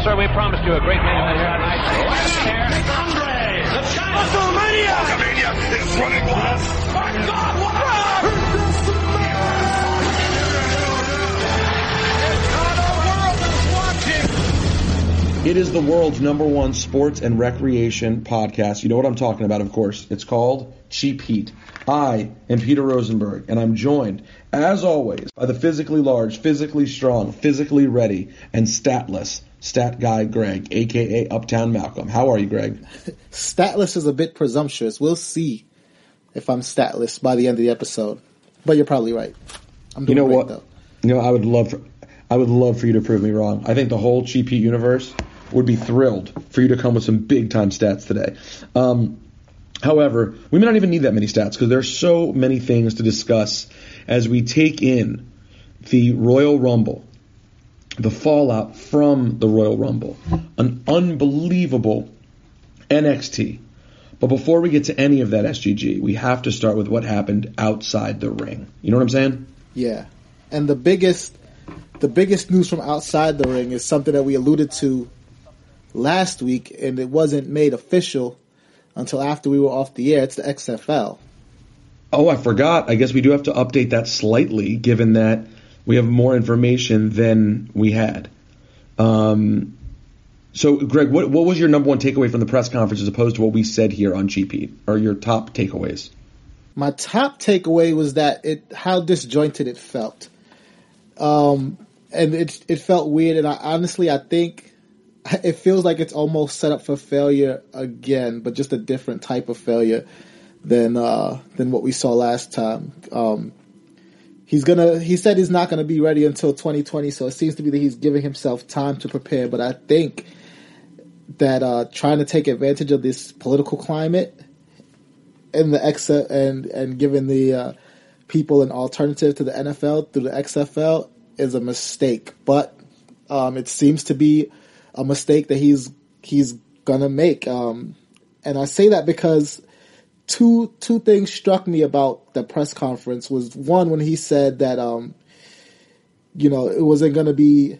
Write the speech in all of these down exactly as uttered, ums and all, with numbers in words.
Yes, sir, we promised you a great main event here tonight. WrestleMania! WrestleMania is running wild. My God, what the It is the world's number one sports and recreation podcast. You know what I'm talking about, of course. It's called Cheap Heat. I am Peter Rosenberg, and I'm joined, as always, by the physically large, physically strong, physically ready, and statless Stat Guy Greg, a k a. Uptown Malcolm. How are you, Greg? Statless is a bit presumptuous. We'll see if I'm statless by the end of the episode. But you're probably right. I'm doing you know great, what? Though. You know, I would love for, I would love for you to prove me wrong. I think the whole Cheap Heat universe would be thrilled for you to come with some big-time stats today. Um, however, we may not even need that many stats because there are so many things to discuss as we take in the Royal Rumble, the fallout from the Royal Rumble, an unbelievable N X T. But before we get to any of that, S G G, we have to start with what happened outside the ring. You know what I'm saying? Yeah. And the biggest, the biggest news from outside the ring is something that we alluded to last week, and it wasn't made official until after we were off the air. It's the X F L. Oh, I forgot. I guess we do have to update that slightly, given that we have more information than we had. Um, so, Greg, what, what was your number one takeaway from the press conference as opposed to what we said here on Cheap Heat, or your top takeaways? My top takeaway was that it how disjointed it felt. Um, and it, it felt weird, and I, honestly, I think it feels like it's almost set up for failure again, but just a different type of failure than uh, than what we saw last time. Um, he's gonna. He said he's not gonna be ready until twenty twenty, so it seems to be that he's giving himself time to prepare. But I think that uh, trying to take advantage of this political climate in the X and and giving the uh, people an alternative to the N F L through the X F L is a mistake. But um, it seems to be a mistake that he's he's gonna make, um, and I say that because two two things struck me about the press conference. Was one, when he said that um, you know, it wasn't gonna be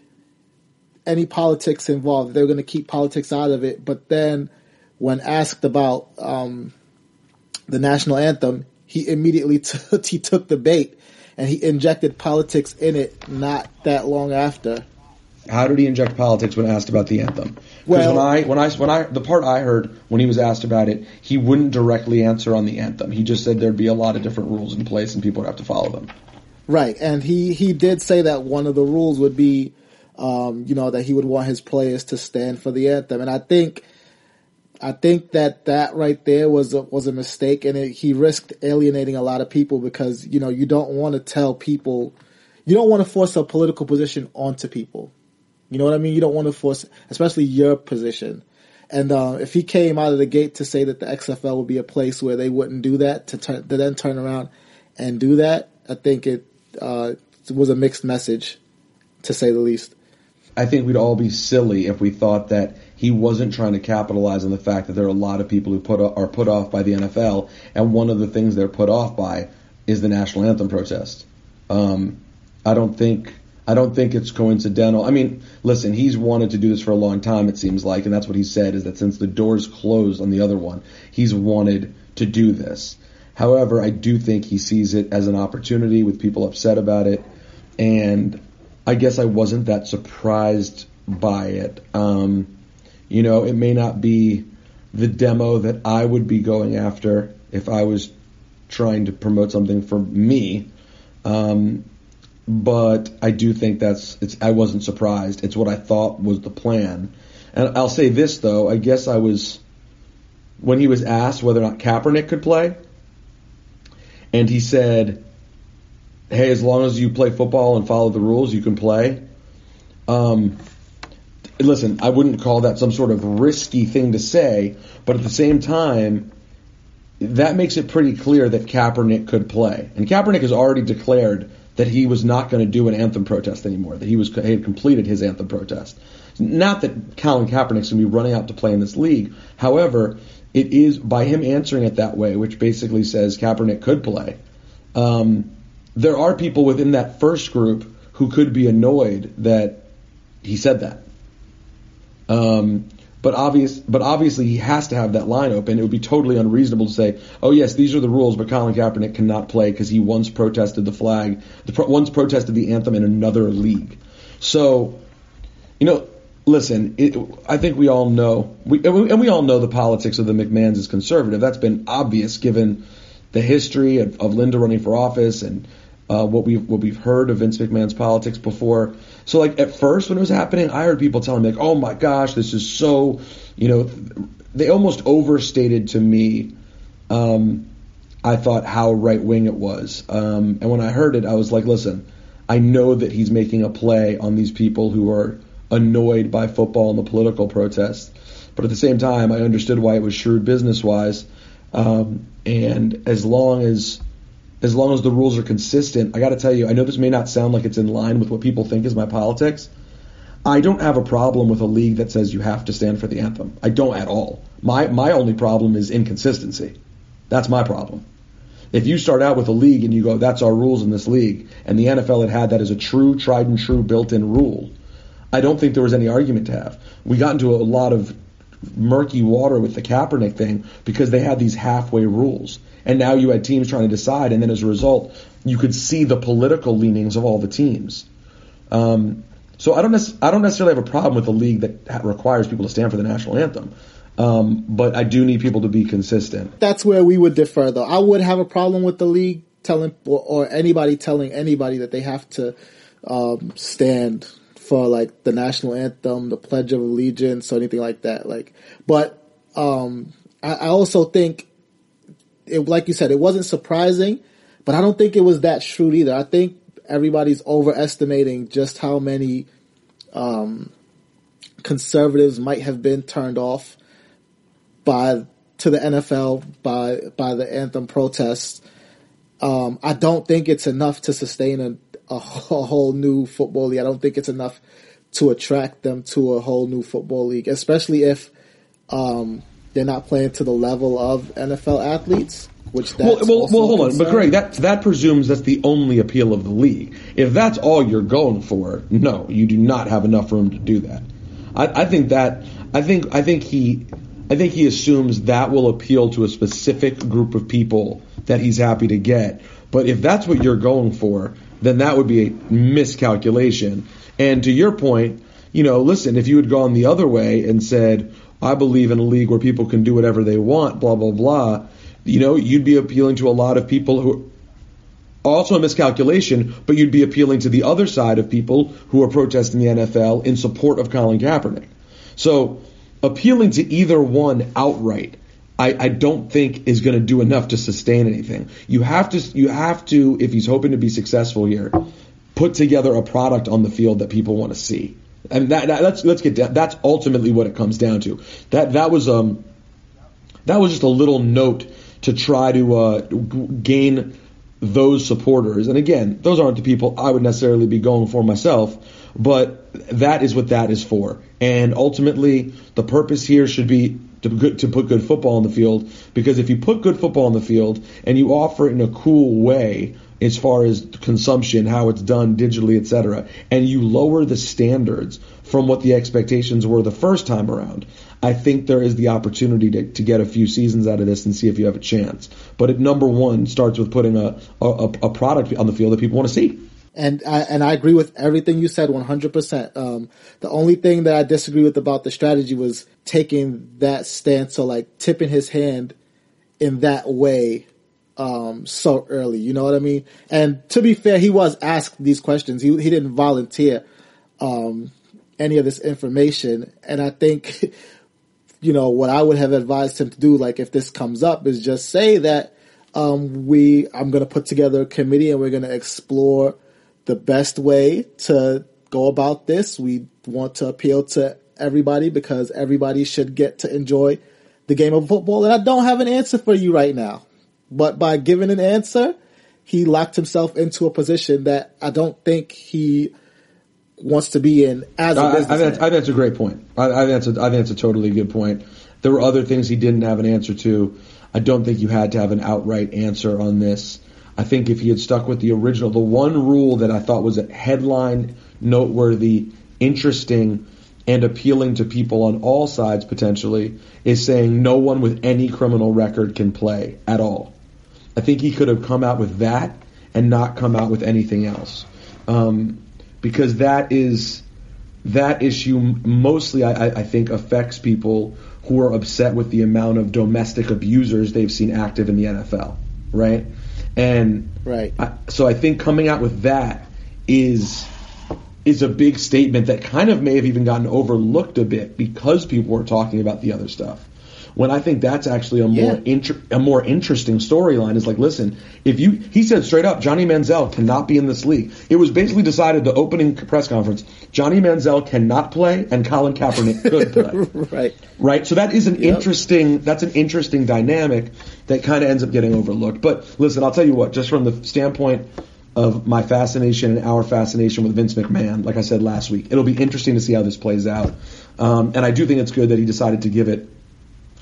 any politics involved; they were gonna keep politics out of it. But then, when asked about um, the national anthem, he immediately t- he took the bait and he injected politics in it. Not that long after. How did he inject politics when asked about the anthem? Because well, when I when I when I the part I heard when he was asked about it, he wouldn't directly answer on the anthem. He just said there'd be a lot of different rules in place and people would have to follow them. Right, and he, he did say that one of the rules would be, um, you know, that he would want his players to stand for the anthem. And I think, I think that that right there was a, was a mistake, and it, he risked alienating a lot of people because, you know, you don't want to tell people, you don't want to force a political position onto people. You know what I mean? You don't want to force, especially your position. And uh, if he came out of the gate to say that the X F L would be a place where they wouldn't do that, to, turn, to then turn around and do that, I think it uh, was a mixed message, to say the least. I think we'd all be silly if we thought that he wasn't trying to capitalize on the fact that there are a lot of people who put are put off by the N F L, and one of the things they're put off by is the national anthem protest. Um, I don't think... I don't think it's coincidental. I mean, listen, he's wanted to do this for a long time, it seems like, and that's what he said, is that since the doors closed on the other one, he's wanted to do this. However, I do think he sees it as an opportunity with people upset about it, and I guess I wasn't that surprised by it. Um, you know, it may not be the demo that I would be going after if I was trying to promote something for me, um but I do think that's, it's, I wasn't surprised. It's what I thought was the plan. And I'll say this, though. I guess I was, when he was asked whether or not Kaepernick could play, and he said, hey, as long as you play football and follow the rules, you can play. Um, listen, I wouldn't call that some sort of risky thing to say, but at the same time, that makes it pretty clear that Kaepernick could play. And Kaepernick has already declared that he was not going to do an anthem protest anymore, that he was he had completed his anthem protest. Not that Colin Kaepernick's going to be running out to play in this league. However, it is by him answering it that way, which basically says Kaepernick could play. Um, there are people within that first group who could be annoyed that he said that. Um, but obvious, but obviously he has to have that line open. It would be totally unreasonable to say, oh, yes, these are the rules, but Colin Kaepernick cannot play because he once protested the flag, the pro- once protested the anthem in another league. So, you know, listen, it, I think we all know, we, and, we, and we all know the politics of the McMahons is conservative. That's been obvious given the history of, of Linda running for office and uh, what we've what we've heard of Vince McMahon's politics before. So, like, at first when it was happening, I heard people telling me, like, oh, my gosh, this is so, you know, they almost overstated to me, um, I thought, how right-wing it was. Um, and when I heard it, I was like, listen, I know that he's making a play on these people who are annoyed by football and the political protests. But at the same time, I understood why it was shrewd business-wise. Um, and as long as... As long as the rules are consistent, I got to tell you, I know this may not sound like it's in line with what people think is my politics. I don't have a problem with a league that says you have to stand for the anthem. I don't at all. My my only problem is inconsistency. That's my problem. If you start out with a league and you go, that's our rules in this league, and the N F L had had that as a true, tried and true, built-in rule, I don't think there was any argument to have. We got into a lot of murky water with the Kaepernick thing because they had these halfway rules. And now you had teams trying to decide, and then as a result, you could see the political leanings of all the teams. Um, so I don't, nec- I don't necessarily have a problem with a league that ha- requires people to stand for the national anthem, um, but I do need people to be consistent. That's where we would differ, though. I would have a problem with the league telling or, or anybody telling anybody that they have to um, stand for like the national anthem, the Pledge of Allegiance, or anything like that. Like, but um, I, I also think. It, like you said, it wasn't surprising, but I don't think it was that shrewd either. I think everybody's overestimating just how many um, conservatives might have been turned off by to the N F L by by the anthem protests. Um, I don't think it's enough to sustain a, a whole new football league. I don't think it's enough to attract them to a whole new football league, especially if. Um, They're not playing to the level of N F L athletes, which that's well, well, also well hold on. But Greg, that that presumes that's the only appeal of the league. If that's all you're going for, no, you do not have enough room to do that. I, I think that I think I think he I think he assumes that will appeal to a specific group of people that he's happy to get. But if that's what you're going for, then that would be a miscalculation. And to your point, you know, listen, if you had gone the other way and said, I believe in a league where people can do whatever they want, blah, blah, blah, you know, you'd be appealing to a lot of people who also a miscalculation, but you'd be appealing to the other side of people who are protesting the N F L in support of Colin Kaepernick. So appealing to either one outright, I, I don't think is going to do enough to sustain anything. You have to, you have to, if he's hoping to be successful here, put together a product on the field that people want to see. And that, that, let's let's get down. That's ultimately what it comes down to. That that was um that was just a little note to try to uh, gain those supporters. And again, those aren't the people I would necessarily be going for myself, but that is what that is for. And ultimately, the purpose here should be to good, to put good football on the field. Because if you put good football on the field and you offer it in a cool way, as far as consumption, how it's done digitally, et cetera, and you lower the standards from what the expectations were the first time around, I think there is the opportunity to, to get a few seasons out of this and see if you have a chance. But at number one starts with putting a, a, a product on the field that people want to see. And I, and I agree with everything you said one hundred percent. Um, the only thing that I disagree with about the strategy was taking that stance, so like tipping his hand in that way. Um, so early, you know what I mean? And to be fair, he was asked these questions. He he didn't volunteer um, any of this information. And I think, you know, what I would have advised him to do, like if this comes up, is just say that um, we I'm going to put together a committee and we're going to explore the best way to go about this. We want to appeal to everybody because everybody should get to enjoy the game of football. And I don't have an answer for you right now. But by giving an answer, he locked himself into a position that I don't think he wants to be in as a businessman. I, I, think, that's, I think that's a great point. I, I, think that's a, I think that's a totally good point. There were other things he didn't have an answer to. I don't think you had to have an outright answer on this. I think if he had stuck with the original, the one rule that I thought was a headline, noteworthy, interesting, and appealing to people on all sides potentially is saying no one with any criminal record can play at all. I think he could have come out with that and not come out with anything else, um, because that is that issue mostly I, I think affects people who are upset with the amount of domestic abusers they've seen active in the N F L, right? And right. I, so I think coming out with that is is a big statement that kind of may have even gotten overlooked a bit because people were talking about the other stuff. When I think that's actually a more yeah. inter- a more interesting storyline is like, listen, if you he said straight up, Johnny Manziel cannot be in this league. It was basically decided the opening press conference, Johnny Manziel cannot play and Colin Kaepernick could play. Right. Right. So that is an yep. interesting that's an interesting dynamic that kind of ends up getting overlooked. But listen, I'll tell you what, just from the standpoint of my fascination and our fascination with Vince McMahon, like I said last week, it'll be interesting to see how this plays out. Um, and I do think it's good that he decided to give it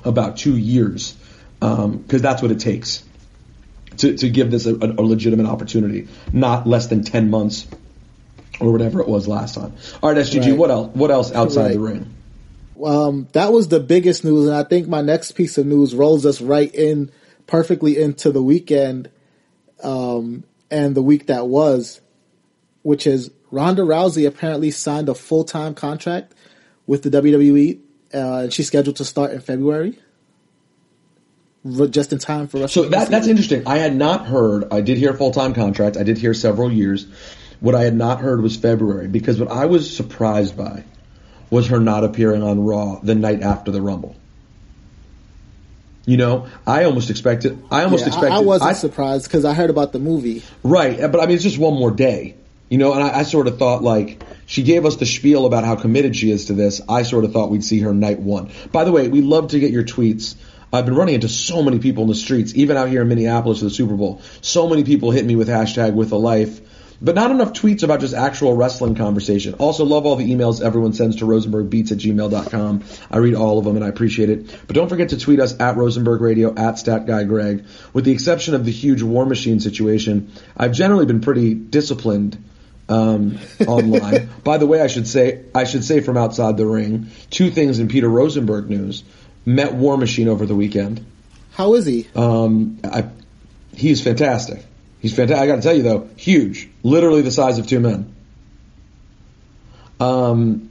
about two years, because um, that's what it takes to, to give this a, a legitimate opportunity, not less than ten months or whatever it was last time. All right, S G G, right. what else? What else outside right. the ring? Um, that was the biggest news, and I think my next piece of news rolls us right in perfectly into the weekend um, and the week that was, which is Ronda Rousey apparently signed a full-time contract with the W W E. Uh, and she's scheduled to start in February, just in time for WrestleMania. So that, that's interesting. I had not heard. I did hear full-time contract. I did hear several years. What I had not heard was February, because what I was surprised by was her not appearing on Raw the night after the Rumble. You know, I almost expected. I almost yeah, expected. I, I wasn't I, surprised because I heard about the movie. Right, but I mean, it's just one more day. You know, and I, I sort of thought, like, she gave us the spiel about how committed she is to this. I sort of thought we'd see her night one. By the way, we love to get your tweets. I've been running into so many people in the streets, even out here in Minneapolis for the Super Bowl. So many people hit me with hashtag with a life, but not enough tweets about just actual wrestling conversation. Also, love all the emails everyone sends to rosenbergbeats at gmail dot com. I read all of them, and I appreciate it. But don't forget to tweet us at Rosenberg Radio, at Stat Guy Greg. With the exception of the huge War Machine situation, I've generally been pretty disciplined Um, online. By the way, I should say I should say from outside the ring, two things in Peter Rosenberg news. Met War Machine over the weekend. How is he? Um, I, he's fantastic. He's fantastic. I got to tell you though, huge, literally the size of two men. Um,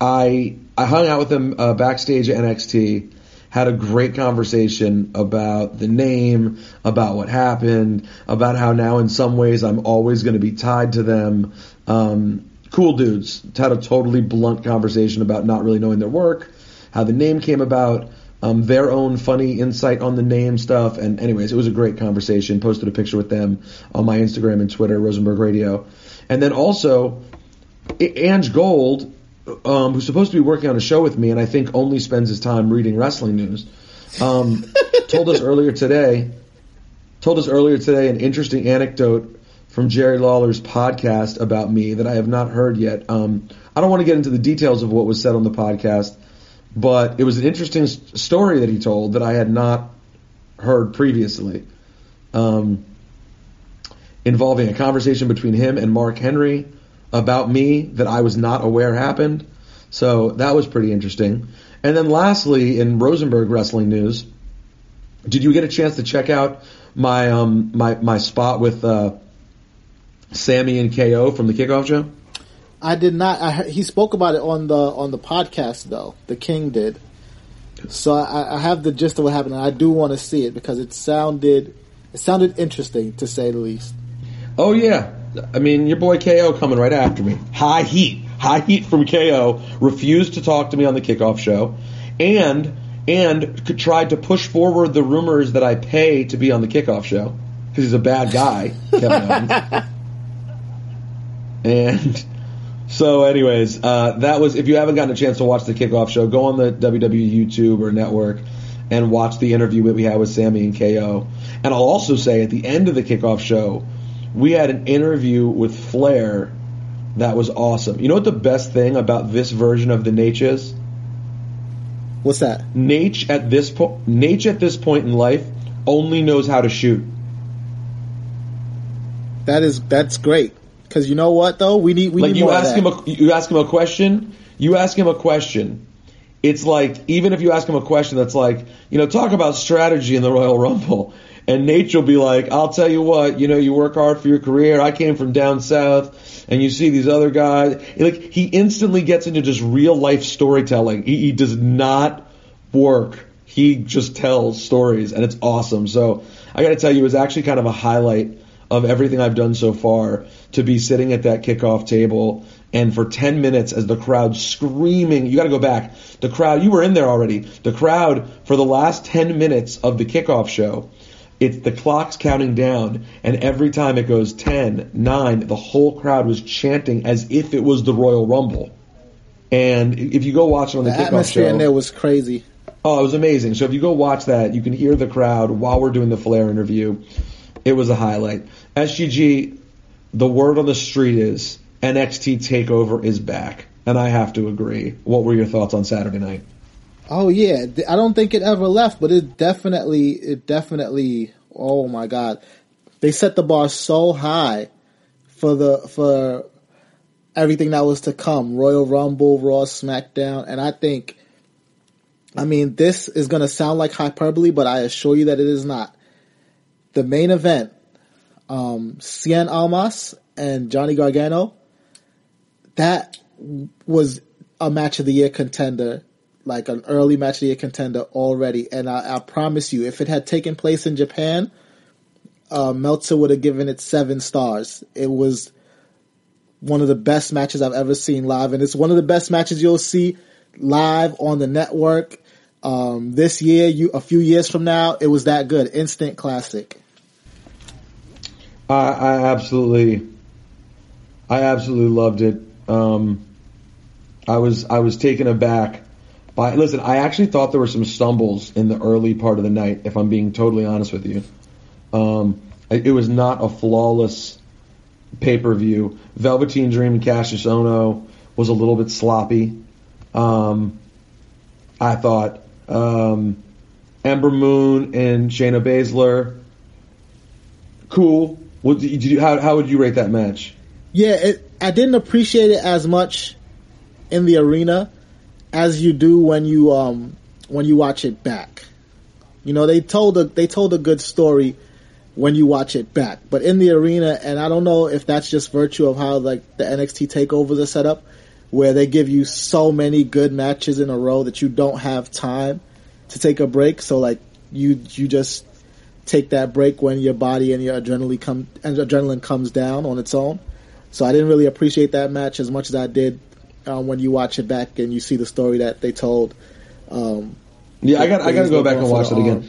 I I hung out with him uh, backstage at N X T. Had a great conversation about the name, about what happened, about how now in some ways I'm always going to be tied to them. Um, cool dudes. Had a totally blunt conversation about not really knowing their work, how the name came about, um, their own funny insight on the name stuff. And anyways, it was a great conversation. Posted a picture with them on my Instagram and Twitter, Rosenberg Radio. And then also, Ange Gold, Um, who's supposed to be working on a show with me and I think only spends his time reading wrestling news, um, told us earlier today, told us earlier today an interesting anecdote from Jerry Lawler's podcast about me that I have not heard yet. Um, I don't want to get into the details of what was said on the podcast, but it was an interesting st- story that he told that I had not heard previously, um, involving a conversation between him and Mark Henry about me that I was not aware happened. So that was pretty interesting. And then lastly, in Rosenberg wrestling news, did you get a chance to check out my um my, my spot with uh, Sammy and K O from the Kickoff Show? I did not. I, he spoke about it on the on the podcast though. The King did. So I, I have the gist of what happened, and I do want to see it because it sounded it sounded interesting to say the least. Oh yeah. I mean, your boy K O coming right after me. High heat. High heat from K O. Refused to talk to me on the Kickoff Show and and tried to push forward the rumors that I pay to be on the Kickoff Show because he's a bad guy, Kevin Owens. And so anyways, uh, that was, if you haven't gotten a chance to watch the Kickoff Show, go on the W W E YouTube or network and watch the interview that we had with Sammy and K O. And I'll also say at the end of the Kickoff Show, we had an interview with Flair that was awesome. You know what the best thing about this version of the Nate is? What's that? Nate at this po- Nate at this point in life only knows how to shoot. That is that's great because you know what though we need we like need you more ask of that. him a, you ask him a question, you ask him a question, it's like, even if you ask him a question that's like, you know, talk about strategy in the Royal Rumble, and Nate will be like, I'll tell you what, you know, you work hard for your career. I came from down south, and you see these other guys. Like, he instantly gets into just real-life storytelling. He, he does not work. He just tells stories, and it's awesome. So I got to tell you, it was actually kind of a highlight of everything I've done so far to be sitting at that kickoff table, and for ten minutes as the crowd screaming, you got to go back. The crowd, you were in there already. The crowd, for the last ten minutes of the kickoff show, it's the clock's counting down, and every time it goes ten, nine, the whole crowd was chanting as if it was the Royal Rumble. And if you go watch it on the, the kickoff show, the atmosphere in there was crazy. Oh, it was amazing. So if you go watch that, you can hear the crowd while we're doing the Flair interview. It was a highlight. S G G, the word on the street is N X T TakeOver is back, and I have to agree. What were your thoughts on Saturday night? Oh yeah, I don't think it ever left, but it definitely, it definitely. Oh my God, they set the bar so high for the for everything that was to come: Royal Rumble, Raw, SmackDown, and I think, I mean, this is going to sound like hyperbole, but I assure you that it is not. The main event, um, Cien Almas and Johnny Gargano, that was a match of the year contender. Like an early match of the year contender already. And I, I promise you, if it had taken place in Japan, uh, Meltzer would have given it seven stars. It was one of the best matches I've ever seen live. And it's one of the best matches you'll see live on the network. Um, this year, you, a few years from now, it was that good. Instant classic. I, I absolutely, I absolutely loved it. Um, I was, I was taken aback. But listen, I actually thought there were some stumbles in the early part of the night, if I'm being totally honest with you. Um, it was not a flawless pay-per-view. Velveteen Dream and Kassius Ohno was a little bit sloppy. Um, I thought um, Ember Moon and Shayna Baszler, cool. What did you, how, how would you rate that match? Yeah, it, I didn't appreciate it as much in the arena as you do when you um when you watch it back. You know, they told a they told a good story when you watch it back. But in the arena, and I don't know if that's just virtue of how like the N X T takeovers are set up, where they give you so many good matches in a row that you don't have time to take a break. So like you you just take that break when your body and your adrenaline come and adrenaline comes down on its own. So I didn't really appreciate that match as much as I did Um, when you watch it back and you see the story that they told. Um, yeah, I got I got to go back and watch it again.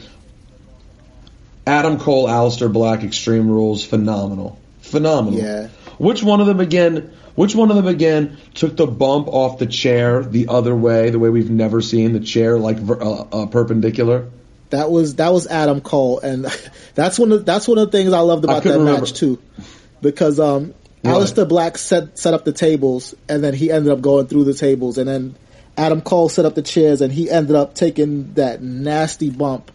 Adam Cole, Aleister Black, Extreme Rules, phenomenal, phenomenal. Yeah. Which one of them again? Which one of them again took the bump off the chair the other way, the way we've never seen the chair like uh, uh, perpendicular? That was that was Adam Cole, and that's one of that's one of the things I loved about I that remember. match too, because um. Right. Aleister Black set set up the tables, and then he ended up going through the tables. And then Adam Cole set up the chairs, and he ended up taking that nasty bump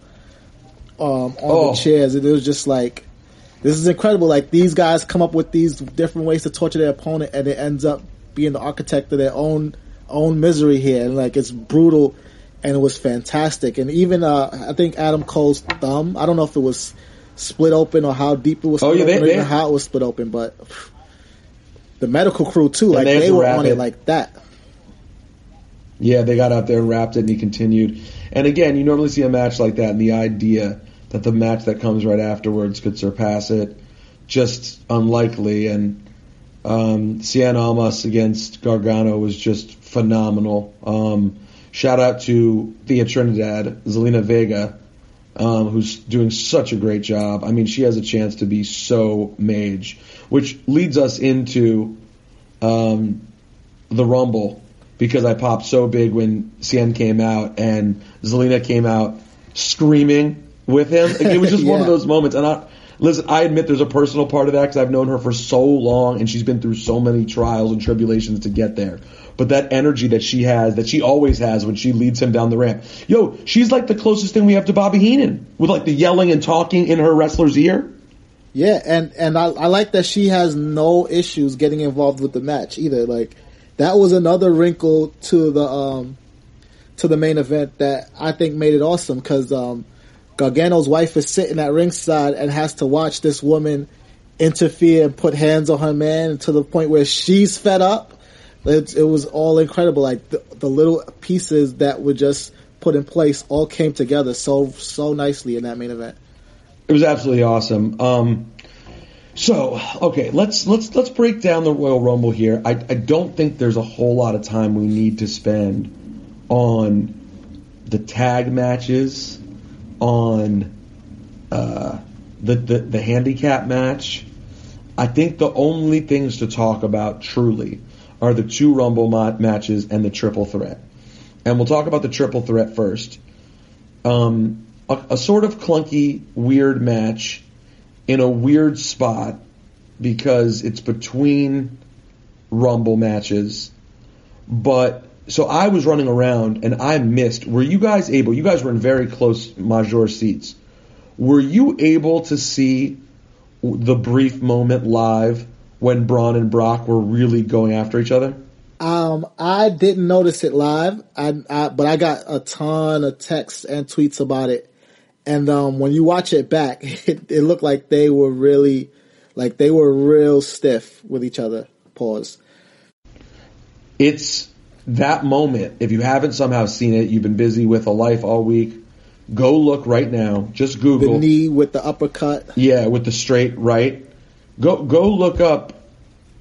um, on oh. the chairs. And it was just like, this is incredible. Like, these guys come up with these different ways to torture their opponent, and it ends up being the architect of their own own misery here. And like, it's brutal, and it was fantastic. And even uh, I think Adam Cole's thumb, I don't know if it was split open or how deep it was split oh, yeah, they, open, they, or how it was split open, but the medical crew too, and like they, they were on it. it like that. Yeah, they got out there and wrapped it, and he continued. And again, you normally see a match like that, and the idea that the match that comes right afterwards could surpass it, just unlikely. And um, Cien Almas against Gargano was just phenomenal. Um, shout out to Thea Trinidad, Zelina Vega, um, who's doing such a great job. I mean, she has a chance to be so mage. Which leads us into um, the Rumble, because I popped so big when Cien came out and Zelina came out screaming with him. It was just yeah. one of those moments. And I, listen, I admit there's a personal part of that because I've known her for so long and she's been through so many trials and tribulations to get there. But that energy that she has, that she always has when she leads him down the ramp. Yo, she's like the closest thing we have to Bobby Heenan, with like the yelling and talking in her wrestler's ear. Yeah, and, and I, I like that she has no issues getting involved with the match either. Like, that was another wrinkle to the um, to the main event that I think made it awesome, because um, Gargano's wife is sitting at ringside and has to watch this woman interfere and put hands on her man to the point where she's fed up. It, it was all incredible. Like the, the little pieces that were just put in place all came together so so nicely in that main event. It was absolutely awesome. Um, so okay, let's let's let's break down the Royal Rumble here. I, I don't think there's a whole lot of time we need to spend on the tag matches, on uh, the, the the handicap match. I think the only things to talk about truly are the two Rumble ma- matches and the triple threat. And we'll talk about the triple threat first. Um, a, a sort of clunky, weird match in a weird spot because it's between Rumble matches. But so I was running around and I missed. Were you guys able? You guys were in very close major seats. Were you able to see the brief moment live when Braun and Brock were really going after each other? Um, I didn't notice it live, I, I, but I got a ton of texts and tweets about it. And um, when you watch it back, it, it looked like they were really, like they were real stiff with each other. Pause. It's that moment. If you haven't somehow seen it, you've been busy with a life all week. Go look right now. Just Google the knee with the uppercut. Yeah, with the straight right. Go go look up.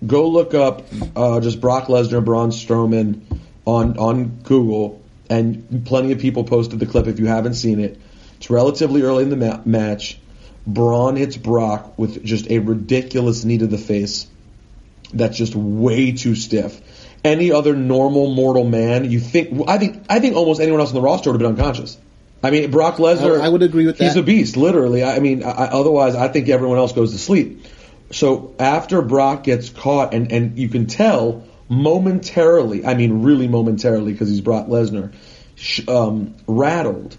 Go look up uh, just Brock Lesnar, Braun Strowman on on Google, and plenty of people posted the clip if you haven't seen it. It's relatively early in the ma- match. Braun hits Brock with just a ridiculous knee to the face that's just way too stiff. Any other normal mortal man, you think? I think I think almost anyone else on the roster would have been unconscious. I mean, Brock Lesnar. I, I would agree with that. He's a beast, literally. I, I mean, I, otherwise, I think everyone else goes to sleep. So after Brock gets caught, and, and you can tell momentarily, I mean really momentarily because he's Brock Lesnar, sh- um, rattled,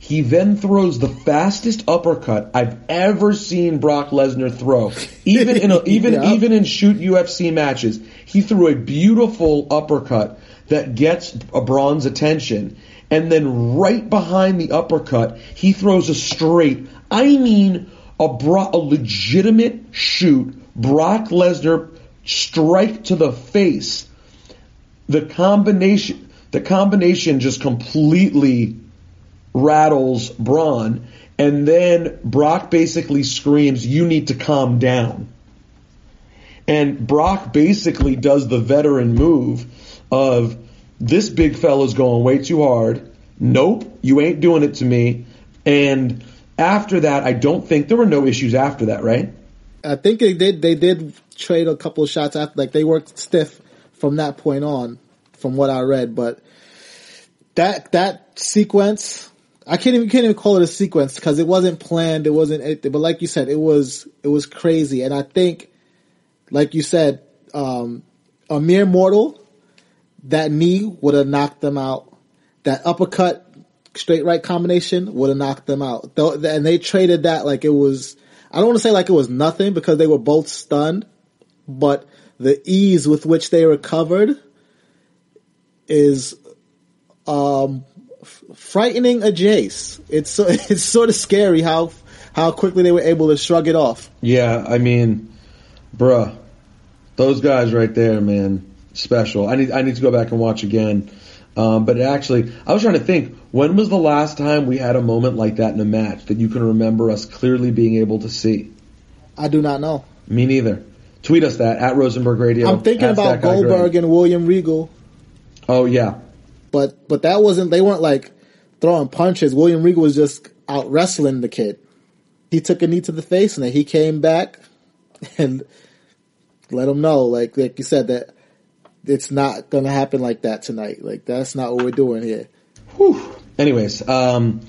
he then throws the fastest uppercut I've ever seen Brock Lesnar throw. Even in a, even yeah. even in shoot U F C matches, he threw a beautiful uppercut that gets Braun's attention. And then right behind the uppercut, he throws a straight, I mean A, bro- a legitimate shoot, Brock Lesnar strike to the face. The combination, the combination just completely rattles Braun, and then Brock basically screams, "You need to calm down." And Brock basically does the veteran move of, "This big fella's going way too hard. Nope, you ain't doing it to me." And after that, I don't think there were no issues after that, right? I think they did. They did trade a couple of shots after, like they worked stiff from that point on, from what I read. But that that sequence, I can't even can't even call it a sequence because it wasn't planned. It wasn't anything. But like you said, it was it was crazy. And I think, like you said, um, a mere mortal, that knee would have knocked them out. That uppercut, straight right combination would have knocked them out. And they traded that like it was, I don't want to say like it was nothing because they were both stunned, but the ease with which they recovered is um, frightening adjacent. It's so, it's sort of scary how how quickly they were able to shrug it off. Yeah, I mean, bruh, those guys right there, man, special. I need I need to go back and watch again. Um, but it actually, I was trying to think, when was the last time we had a moment like that in a match that you can remember us clearly being able to see? I do not know. Me neither. Tweet us that, at Rosenberg Radio. I'm thinking about Goldberg and William Regal. Oh, yeah. But but that wasn't, they weren't like throwing punches. William Regal was just out wrestling the kid. He took a knee to the face and then he came back and let him know, like like you said, that it's not going to happen like that tonight. Like, that's not what we're doing here. Whew. Anyways, um,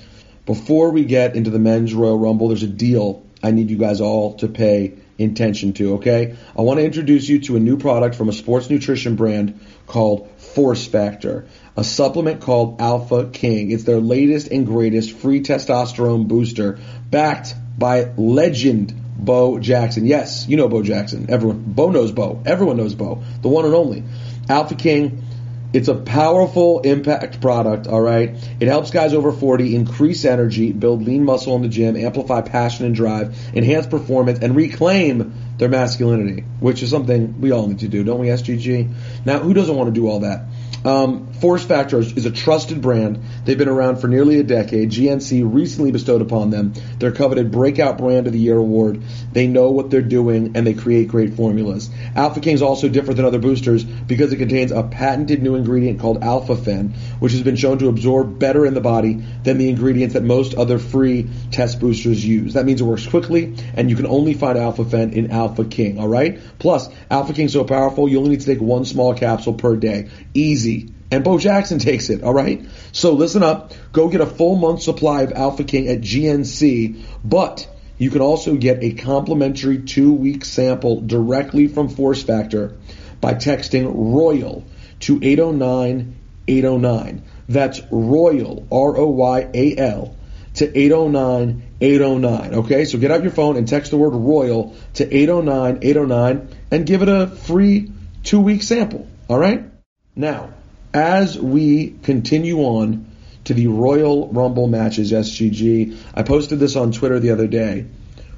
before we get into the men's Royal Rumble, there's a deal I need you guys all to pay attention to, okay? I want to introduce you to a new product from a sports nutrition brand called Force Factor, a supplement called Alpha King. It's their latest and greatest free testosterone booster backed by legend Bo Jackson. Yes, you know Bo Jackson. Everyone. Bo knows Bo. Everyone knows Bo. The one and only. Alpha King, it's a powerful impact product, all right? It helps guys over forty increase energy, build lean muscle in the gym, amplify passion and drive, enhance performance, and reclaim their masculinity, which is something we all need to do, don't we, S G G? Now, who doesn't want to do all that? Um, Force Factor is a trusted brand. They've been around for nearly a decade. G N C recently bestowed upon them their coveted Breakout Brand of the Year award. They know what they're doing, and they create great formulas. Alpha King is also different than other boosters because it contains a patented new ingredient called AlphaFen, which has been shown to absorb better in the body than the ingredients that most other free test boosters use. That means it works quickly, and you can only find AlphaFen in Alpha King, all right? Plus, Alpha King's so powerful, you only need to take one small capsule per day. Easy. And Bo Jackson takes it, all right? So listen up. Go get a full month supply of Alpha King at G N C, but you can also get a complimentary two-week sample directly from Force Factor by texting ROYAL to eight oh nine eight oh nine. That's ROYAL, R O Y A L, to eight oh nine eight oh nine, okay? So get out your phone and text the word ROYAL to eight oh nine eight oh nine and give it a free two-week sample, all right? Now, as we continue on to the Royal Rumble matches, S G G, I posted this on Twitter the other day.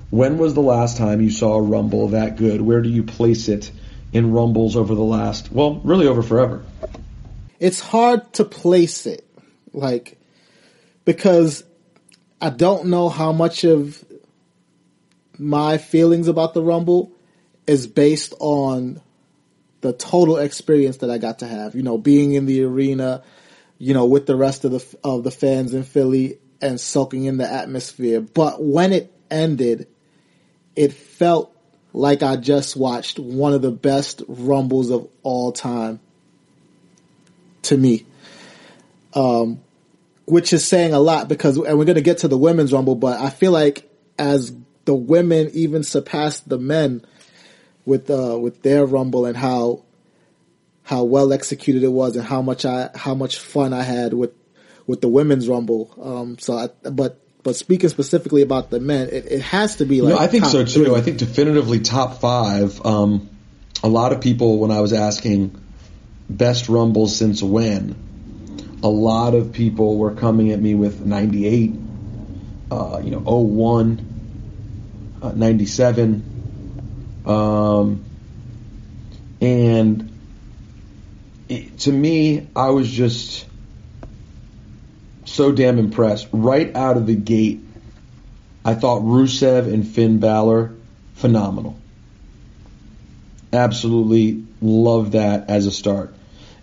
When was the last time you saw a Rumble that good? Where do you place it in Rumbles over the last, well, really over forever? It's hard to place it, like, because I don't know how much of my feelings about the Rumble is based on the total experience that I got to have, you know, being in the arena, you know, with the rest of the of the fans in Philly and soaking in the atmosphere. But when it ended, it felt like I just watched one of the best Rumbles of all time to me, um, which is saying a lot because, and we're going to get to the women's Rumble, but I feel like as the women even surpassed the men with uh with their Rumble and how how well executed it was and how much I how much fun I had with with the women's Rumble. Um so I, but but speaking specifically about the men, it, it has to be like, no, I think so too. Three. I think definitively top five. Um a lot of people, when I was asking best Rumble since when, a lot of people were coming at me with ninety-eight, uh you know, oh one, uh, ninety-seven. Um, and it, to me, I was just so damn impressed. Right out of the gate, I thought Rusev and Finn Balor, phenomenal. Absolutely love that as a start.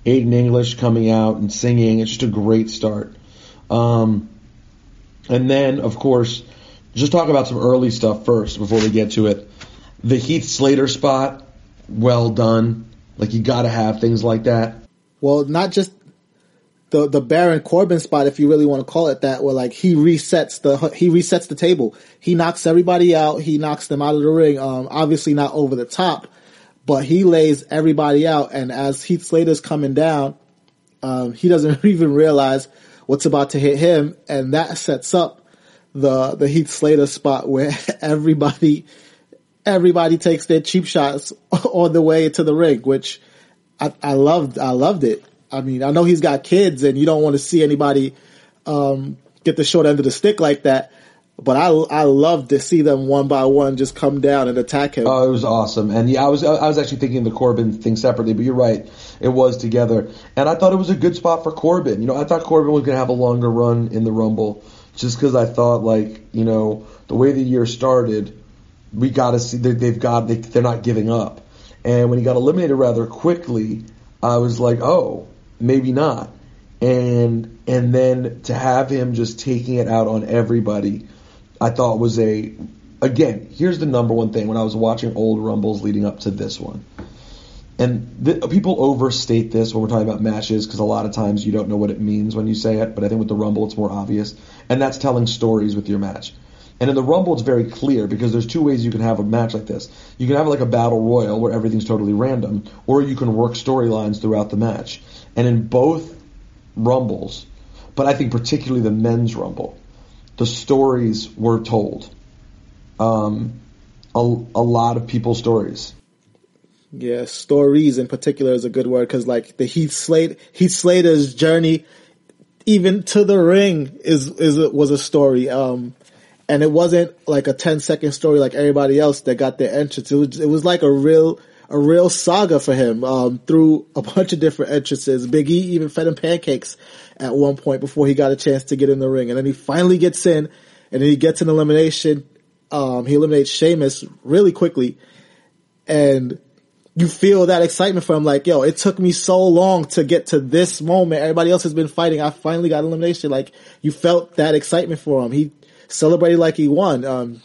Aiden English coming out and singing, it's just a great start. Um, and then, of course, just talk about some early stuff first before we get to it. The Heath Slater spot, well done. Like, you got to have things like that. Well, not just the the Baron Corbin spot, if you really want to call it that, where like he resets the he resets the table. He knocks everybody out. He knocks them out of the ring. Um, obviously not over the top, but he lays everybody out. And as Heath Slater's coming down, um, he doesn't even realize what's about to hit him, and that sets up the the Heath Slater spot where everybody. Everybody takes their cheap shots on the way to the ring, which I, I loved. I loved it. I mean, I know he's got kids, and you don't want to see anybody um, get the short end of the stick like that. But I, I loved to see them one by one just come down and attack him. Oh, it was awesome. And yeah, I was I was actually thinking the Corbin thing separately, but you're right, it was together. And I thought it was a good spot for Corbin. You know, I thought Corbin was going to have a longer run in the Rumble, just because I thought, like, you know, the way the year started. We got to see they've got they, they're not giving up, and when he got eliminated rather quickly, I was like, oh, maybe not, and and then to have him just taking it out on everybody, I thought was a again. Here's the number one thing when I was watching old Rumbles leading up to this one, and th- people overstate this when we're talking about matches because a lot of times you don't know what it means when you say it, but I think with the Rumble it's more obvious, and that's telling stories with your match. And in the Rumble, it's very clear because there's two ways you can have a match like this. You can have like a battle royal where everything's totally random, or you can work storylines throughout the match. And in both Rumbles, but I think particularly the men's Rumble, the stories were told. Um, a, a lot of people's stories. Yeah, stories in particular is a good word, because like the Heath Slater, Heath Slater's journey, even to the ring, is is was a story. Um, and it wasn't like a ten second story like everybody else that got their entrance. It was it was like a real a real saga for him, um, through a bunch of different entrances. Big E even fed him pancakes at one point before he got a chance to get in the ring, and then he finally gets in, and then he gets an elimination. Um, he eliminates Sheamus really quickly, and you feel that excitement for him, like, yo, it took me so long to get to this moment. Everybody else has been fighting. I finally got elimination. Like, you felt that excitement for him. He celebrated like he won. Um,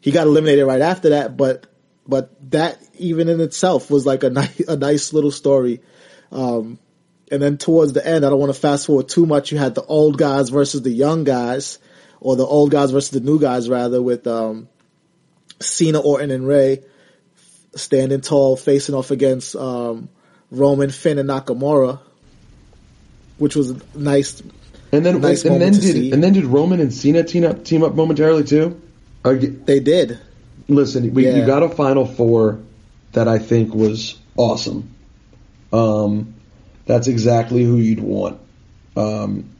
he got eliminated right after that, but but that even in itself was like a nice, a nice little story. Um, and then towards the end, I don't want to fast forward too much. You had the old guys versus the young guys, or the old guys versus the new guys, rather, with um, Cena, Orton, and Rey standing tall, facing off against um, Roman, Finn, and Nakamura, which was a nice. And then, nice and, moment then to did, see. and then did Roman and Cena team up, team up momentarily too? Or, they did. Listen, we, yeah. you got a Final Four that I think was awesome. Um, that's exactly who you'd want. Um,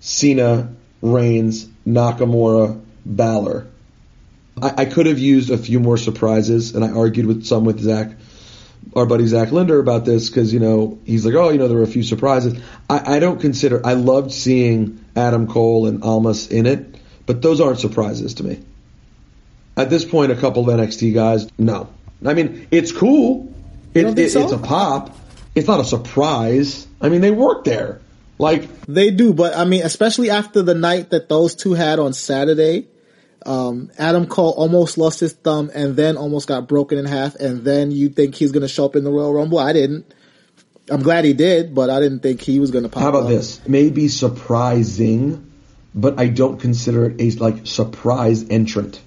Cena, Reigns, Nakamura, Balor. I could have used a few more surprises, and I argued with some with Zach, our buddy Zach Linder, about this, because, you know, he's like, oh, you know, there were a few surprises. I, I don't consider – I loved seeing Adam Cole and Almas in it, but those aren't surprises to me. At this point, a couple of N X T guys, no. I mean, it's cool. It, it, so? It's a pop. It's not a surprise. I mean, they work there. Like they do, but, I mean, especially after the night that those two had on Saturday – Um, Adam Cole almost lost his thumb and then almost got broken in half, and then you think he's going to show up in the Royal Rumble? I didn't. I'm glad he did, but I didn't think he was going to pop up. How about up. this? It may be surprising, but I don't consider it a like surprise entrant.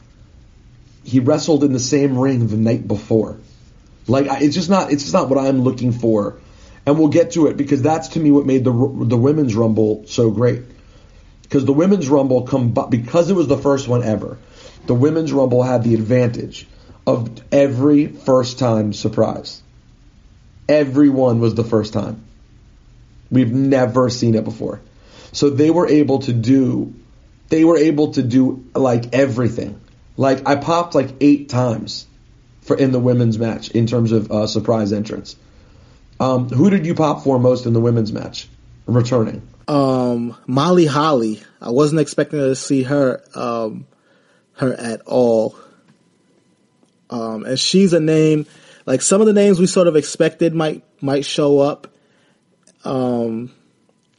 He wrestled in the same ring the night before. Like I, it's just not. It's just not what I'm looking for, and we'll get to it, because that's to me what made the the Women's Rumble so great. Because the Women's Rumble, come because it was the first one ever, the Women's Rumble had the advantage of every first-time surprise. Everyone was the first time. We've never seen it before. So they were able to do, they were able to do, like, everything. Like, I popped, like, eight times for in the women's match in terms of uh, surprise entrance. Um, who did you pop for most in the women's match returning? Um, Molly Holly. I wasn't expecting to see her, um, her at all. Um, and she's a name, like some of the names we sort of expected might, might show up. Um,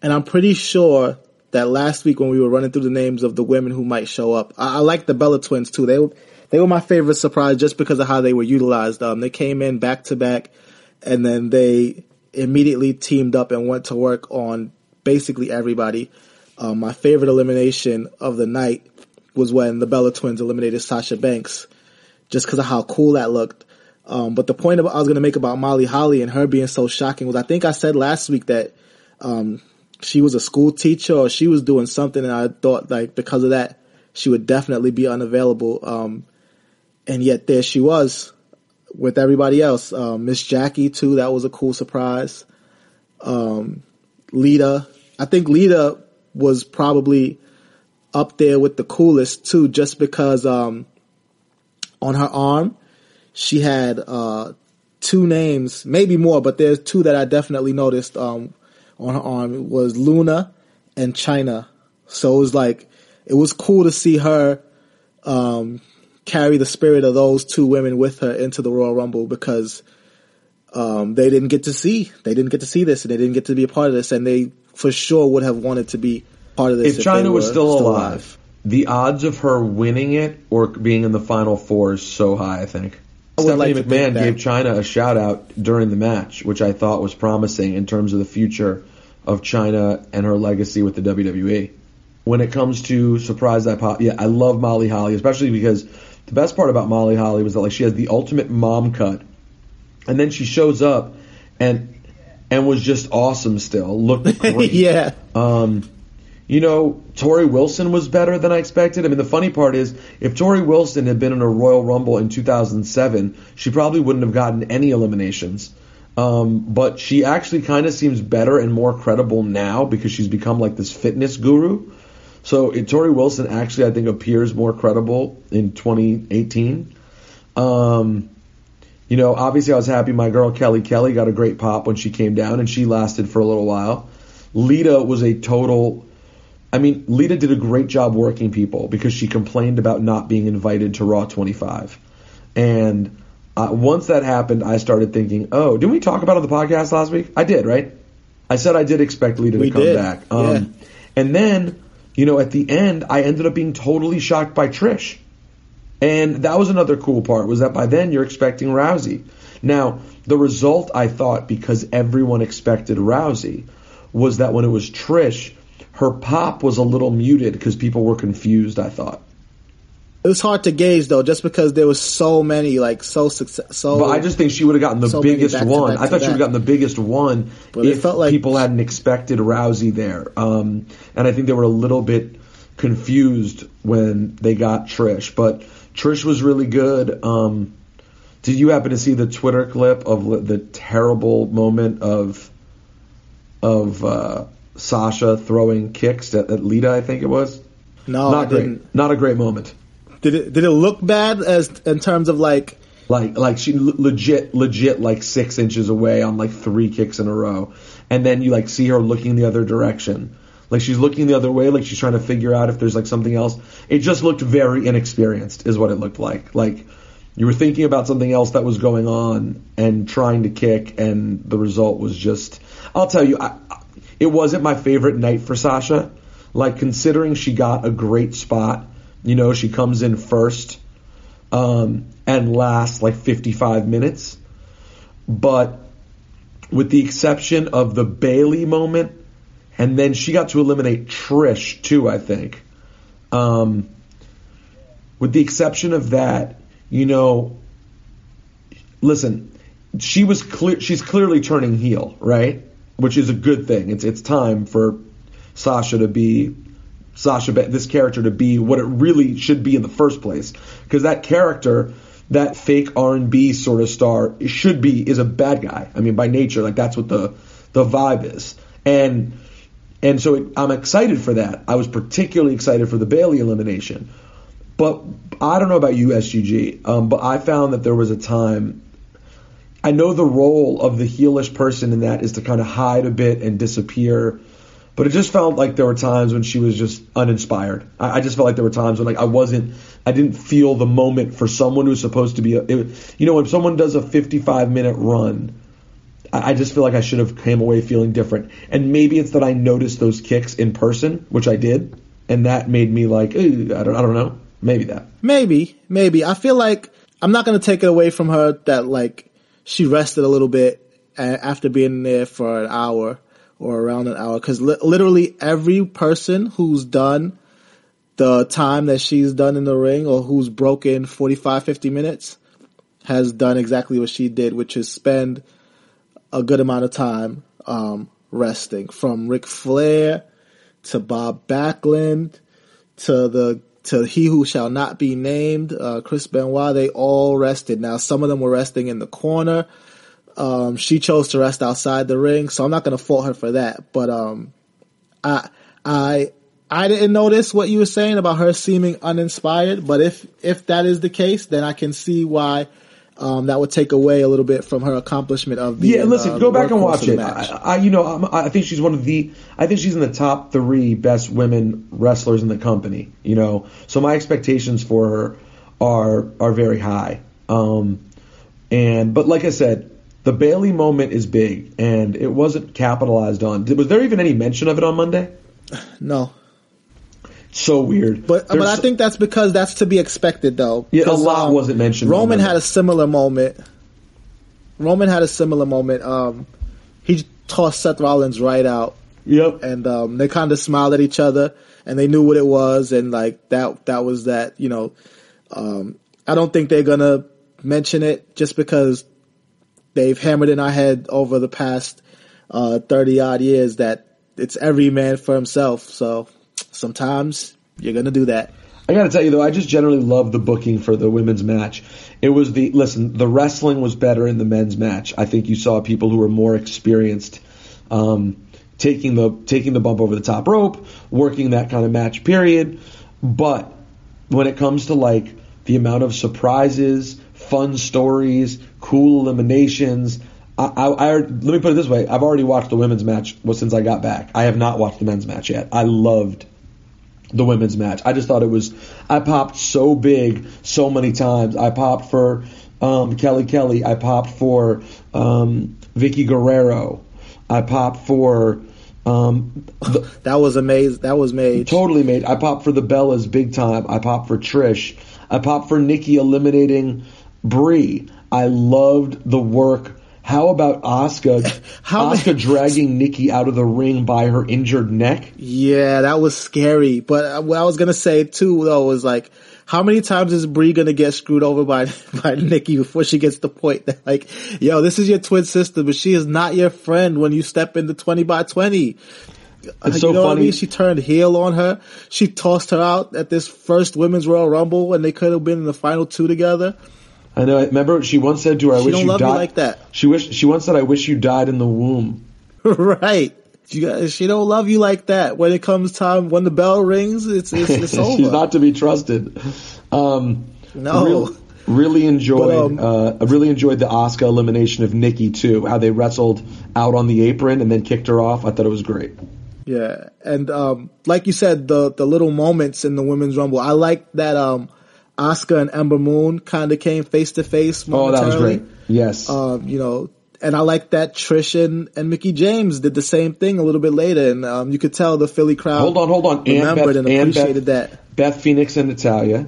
and I'm pretty sure that last week when we were running through the names of the women who might show up, I, I like the Bella Twins too. They were, they were my favorite surprise just because of how they were utilized. Um, they came in back to back and then they immediately teamed up and went to work on basically everybody. Um, my favorite elimination of the night was when the Bella Twins eliminated Sasha Banks, just because of how cool that looked. Um, but the point about, I was going to make about Molly Holly and her being so shocking was I think I said last week that um, she was a school teacher or she was doing something, and I thought like because of that she would definitely be unavailable. Um, and yet there she was with everybody else. Um, Miss Jackie too, that was a cool surprise. Um, Lita. I think Lita was probably up there with the coolest too, just because um, on her arm she had uh, two names, maybe more, but there's two that I definitely noticed um, on her arm. It was Luna and Chyna. So it was like it was cool to see her um, carry the spirit of those two women with her into the Royal Rumble, because um, they didn't get to see they didn't get to see this, and they didn't get to be a part of this, and they for sure would have wanted to be part of this. If, if China was still, still alive, alive, the odds of her winning it or being in the Final Four is so high, I think. I Stephanie like McMahon gave China a shout-out during the match, which I thought was promising in terms of the future of China and her legacy with the W W E. When it comes to surprise that pop, yeah, I love Molly Holly, especially because the best part about Molly Holly was that like she has the ultimate mom cut, and then she shows up and... And was just awesome still. Looked great. yeah. Um, You know, Tori Wilson was better than I expected. I mean, the funny part is, if Tori Wilson had been in a Royal Rumble in two thousand seven, she probably wouldn't have gotten any eliminations. Um, but she actually kind of seems better and more credible now because she's become like this fitness guru. So it, Tori Wilson actually, I think, appears more credible in twenty eighteen. Um, you know, obviously I was happy my girl Kelly Kelly got a great pop when she came down, and she lasted for a little while. Lita was a total... I mean, Lita did a great job working people because she complained about not being invited to Raw twenty-five. And uh, once that happened, I started thinking, oh, didn't we talk about it on the podcast last week? I did, right? I said I did expect Lita we to come did. back. Um, yeah. And then, you know, at the end, I ended up being totally shocked by Trish. And that was another cool part, was that by then you're expecting Rousey. Now, the result, I thought, because everyone expected Rousey, was that when it was Trish, her pop was a little muted because people were confused, I thought. It was hard to gauge, though, just because there was so many, like, so successful. So, but I just think she would have gotten the so biggest back one. Back I thought she would have gotten the biggest one but if it felt like people hadn't expected Rousey there. Um, and I think they were a little bit confused when they got Trish. But Trish was really good. Um, did you happen to see the Twitter clip of the terrible moment of... of uh, Sasha throwing kicks at, at Lita, I think it was. No, not I great. Didn't. Not a great moment. Did it? Did it look bad as in terms of like, like, like she l- legit, legit, like six inches away on like three kicks in a row, and then you like see her looking the other direction, like she's looking the other way, like she's trying to figure out if there's like something else. It just looked very inexperienced, is what it looked like. Like you were thinking about something else that was going on and trying to kick, and the result was just. I'll tell you, I, it wasn't my favorite night for Sasha. Like, considering she got a great spot, you know, she comes in first um, and lasts like fifty-five minutes. But with the exception of the Bailey moment, and then she got to eliminate Trish too, I think. Um, with the exception of that, you know, listen, she was clear. She's clearly turning heel, right? Which is a good thing. It's it's time for Sasha to be Sasha, this character to be what it really should be in the first place. Because that character, that fake R and B sort of star, should be is a bad guy. I mean, by nature, like that's what the the vibe is. And and so it, I'm excited for that. I was particularly excited for the Bailey elimination. But I don't know about you, S G G. Um, but I found that there was a time. I know the role of the heelish person in that is to kind of hide a bit and disappear, but it just felt like there were times when she was just uninspired. I, I just felt like there were times when like I wasn't, I didn't feel the moment for someone who's supposed to be, a, it, you know, when someone does a fifty-five minute run, I, I just feel like I should have came away feeling different. And maybe it's that I noticed those kicks in person, which I did, and that made me like, ooh, I don't, I don't know, maybe that. Maybe, maybe. I feel like I'm not going to take it away from her that like. She rested a little bit after being there for an hour or around an hour. Because li- literally every person who's done the time that she's done in the ring or who's broken forty-five, fifty minutes has done exactly what she did, which is spend a good amount of time um, resting. From Ric Flair to Bob Backlund to the to He Who Shall Not Be Named, uh, Chris Benoit, they all rested. Now, some of them were resting in the corner. Um, she chose to rest outside the ring, so I'm not going to fault her for that. But um, I I, I didn't notice what you were saying about her seeming uninspired, but if, if that is the case, then I can see why um, that would take away a little bit from her accomplishment of being, yeah, listen, uh, go the back and watch it. I, I, you know, I'm, I think she's one of the, I think she's in the top three best women wrestlers in the company. You know, so my expectations for her are are very high. Um, and but like I said, the Bailey moment is big, and it wasn't capitalized on. Was there even any mention of it on Monday? No. So weird. But There's, but I think that's because that's to be expected, though. Yeah, a lot um, wasn't mentioned. Roman had a similar moment. Roman had a similar moment. Um, he tossed Seth Rollins right out. Yep. And um, they kind of smiled at each other, and they knew what it was, and like that that was that, you know. Um, I don't think they're going to mention it just because they've hammered in our head over the past uh, thirty-odd years that it's every man for himself, so... sometimes you're going to do that. I got to tell you, though, I just generally love the booking for the women's match. It was the – listen, the wrestling was better in the men's match. I think you saw people who were more experienced um, taking the taking the bump over the top rope, working that kind of match, period. But when it comes to, like, the amount of surprises, fun stories, cool eliminations – I, I, I let me put it this way. I've already watched the women's match well, since I got back. I have not watched the men's match yet. I loved the women's match. I just thought it was – I popped so big so many times. I popped for um, Kelly Kelly. I popped for um, Vicky Guerrero. I popped for um, – That was amazing. That was made. Totally made. I popped for the Bellas big time. I popped for Trish. I popped for Nikki eliminating Brie. I loved the work. How about Asuka, How Asuka dragging Nikki out of the ring by her injured neck? Yeah, that was scary. But what I was going to say, too, though, was like, how many times is Brie going to get screwed over by by Nikki before she gets the point that, like, yo, this is your twin sister, but she is not your friend when you step into twenty by twenty? It's so you know funny. What I mean? She turned heel on her. She tossed her out at this first Women's Royal Rumble, and they could have been in the final two together. I know. I remember she once said to her, "I she wish don't you love died." Me like that. She wish she once said, "I wish you died in the womb." Right. You guys, she don't love you like that. When it comes time, when the bell rings, it's it's, it's over. She's not to be trusted. Um, no. Real, really enjoyed. But, um, uh, I really enjoyed the Asuka elimination of Nikki too. How they wrestled out on the apron and then kicked her off. I thought it was great. Yeah, and um, like you said, the the little moments in the Women's Rumble. I like that. Um, Asuka and Ember Moon kind of came face to face momentarily. Oh, that was great. Yes. Um, you know, and I like that Trish and, and Mickie James did the same thing a little bit later. And, um, you could tell the Philly crowd. Hold on, hold on. Remembered and, Beth, and appreciated and Beth, that. Beth Phoenix and Natalya.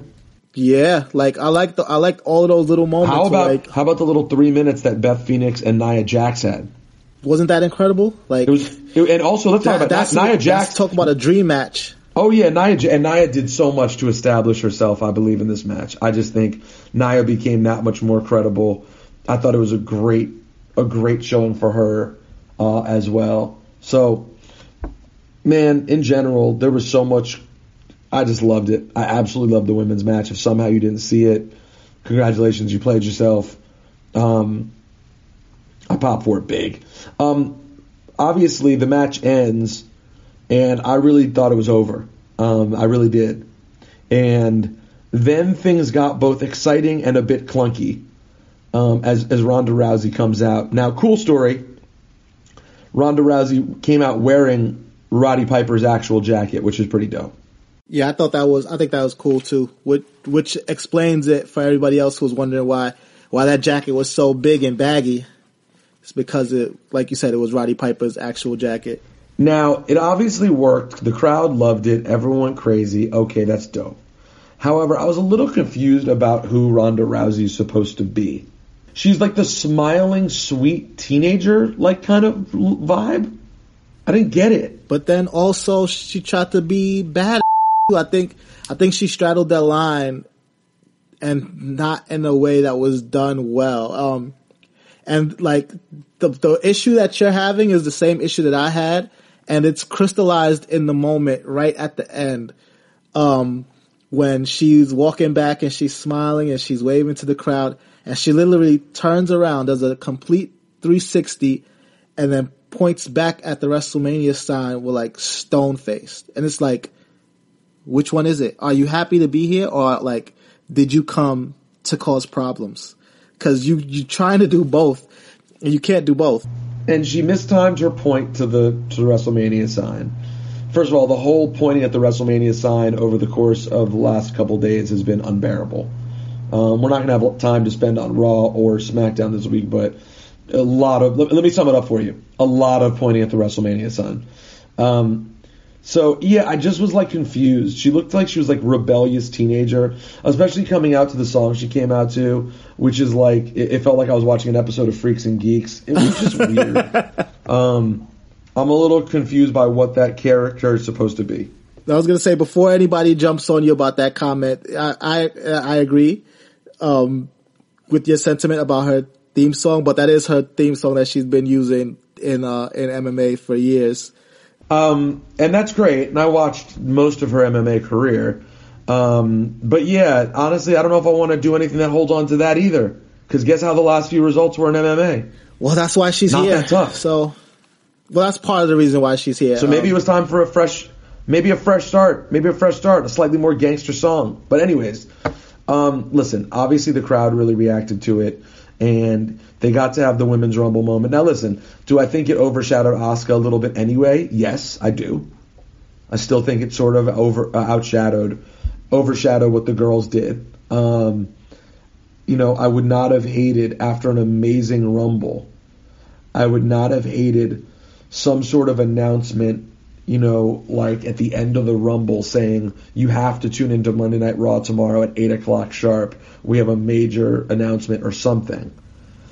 Yeah. Like, I like the, I liked all of those little moments. How about, like, how about the little three minutes that Beth Phoenix and Nia Jax had? Wasn't that incredible? Like, it was, it, and also let's that, talk about Nia Jax. Let's talk about a dream match. Oh, yeah, Nia, and Nia did so much to establish herself, I believe, in this match. I just think Nia became that much more credible. I thought it was a great a great showing for her uh, as well. So, man, in general, there was so much. I just loved it. I absolutely loved the women's match. If somehow you didn't see it, congratulations, you played yourself. Um, I popped for it big. Um, obviously, the match ends. And I really thought it was over. Um, I really did. And then things got both exciting and a bit clunky um, as, as Ronda Rousey comes out. Now, cool story. Ronda Rousey came out wearing Roddy Piper's actual jacket, which is pretty dope. Yeah, I thought that was. I think that was cool too. Which, which explains it for everybody else who was wondering why why that jacket was so big and baggy. It's because it, like you said, it was Roddy Piper's actual jacket. Now, it obviously worked. The crowd loved it. Everyone went crazy. Okay, that's dope. However, I was a little confused about who Ronda Rousey is supposed to be. She's like the smiling, sweet teenager-like kind of vibe. I didn't get it. But then also, she tried to be bad. I think, I think she straddled that line, and not in a way that was done well. Um, and like the the issue that you're having is the same issue that I had. And it's crystallized in the moment right at the end um, when she's walking back and she's smiling and she's waving to the crowd. And she literally turns around, does a complete three sixty, and then points back at the WrestleMania sign with, like, stone-faced. And it's like, which one is it? Are you happy to be here, or, like, did you come to cause problems? Because you, you're trying to do both, and you can't do both. And she mistimed her point to the to the WrestleMania sign. First of all, the whole pointing at the WrestleMania sign over the course of the last couple of days has been unbearable. Um, we're not going to have time to spend on Raw or SmackDown this week, but a lot of let, let me sum it up for you. A lot of pointing at the WrestleMania sign. Um, so yeah, I just was like confused. She looked like she was like rebellious teenager, especially coming out to the song she came out to. Which is like, it felt like I was watching an episode of Freaks and Geeks. It was just weird. Um, I'm a little confused by what that character is supposed to be. I was going to say, before anybody jumps on you about that comment, I I, I agree um, with your sentiment about her theme song, but that is her theme song that she's been using in uh, in M M A for years. Um, and that's great. And I watched most of her M M A career. Um, but yeah, honestly, I don't know if I want to do anything that holds on to that either. Because guess how the last few results were in M M A? Well, that's why she's Not here. Not that tough. So, well, that's part of the reason why she's here. So maybe um, it was time for a fresh, maybe a fresh start, maybe a fresh start, a slightly more gangster song. But anyways, um, listen, obviously the crowd really reacted to it. And they got to have the Women's Rumble moment. Now listen, do I think it overshadowed Asuka a little bit anyway? Yes, I do. I still think it sort of over uh, outshadowed, overshadowed what the girls did. Um, you know, I would not have hated, after an amazing Rumble, I would not have hated some sort of announcement, you know, like at the end of the Rumble saying, you have to tune into Monday Night Raw tomorrow at eight o'clock sharp. We have a major announcement or something.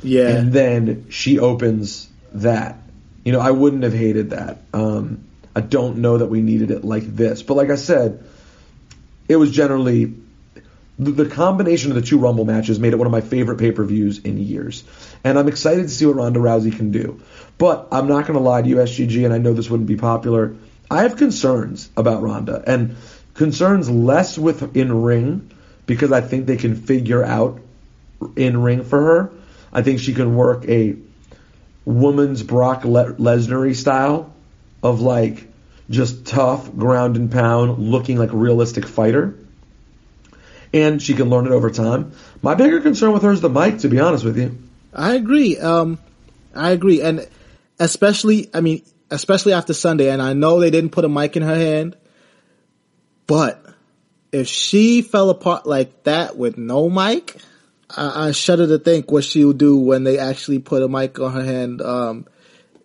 Yeah. And then she opens that. You know, I wouldn't have hated that. Um, I don't know that we needed it like this. But like I said, it was generally the, the combination of the two Rumble matches made it one of my favorite pay-per-views in years. And I'm excited to see what Ronda Rousey can do. But I'm not going to lie to you, S G G, and I know this wouldn't be popular. I have concerns about Ronda, and concerns less with in-ring because I think they can figure out in-ring for her. I think she can work a woman's Brock Le- Lesnar-y style of, like, just tough, ground and pound, looking like a realistic fighter. And she can learn it over time. My bigger concern with her is the mic, to be honest with you. I agree. Um, I agree. And especially, I mean, especially after Sunday, and I know they didn't put a mic in her hand, but if she fell apart like that with no mic, I shudder to think what she will do when they actually put a mic on her hand um,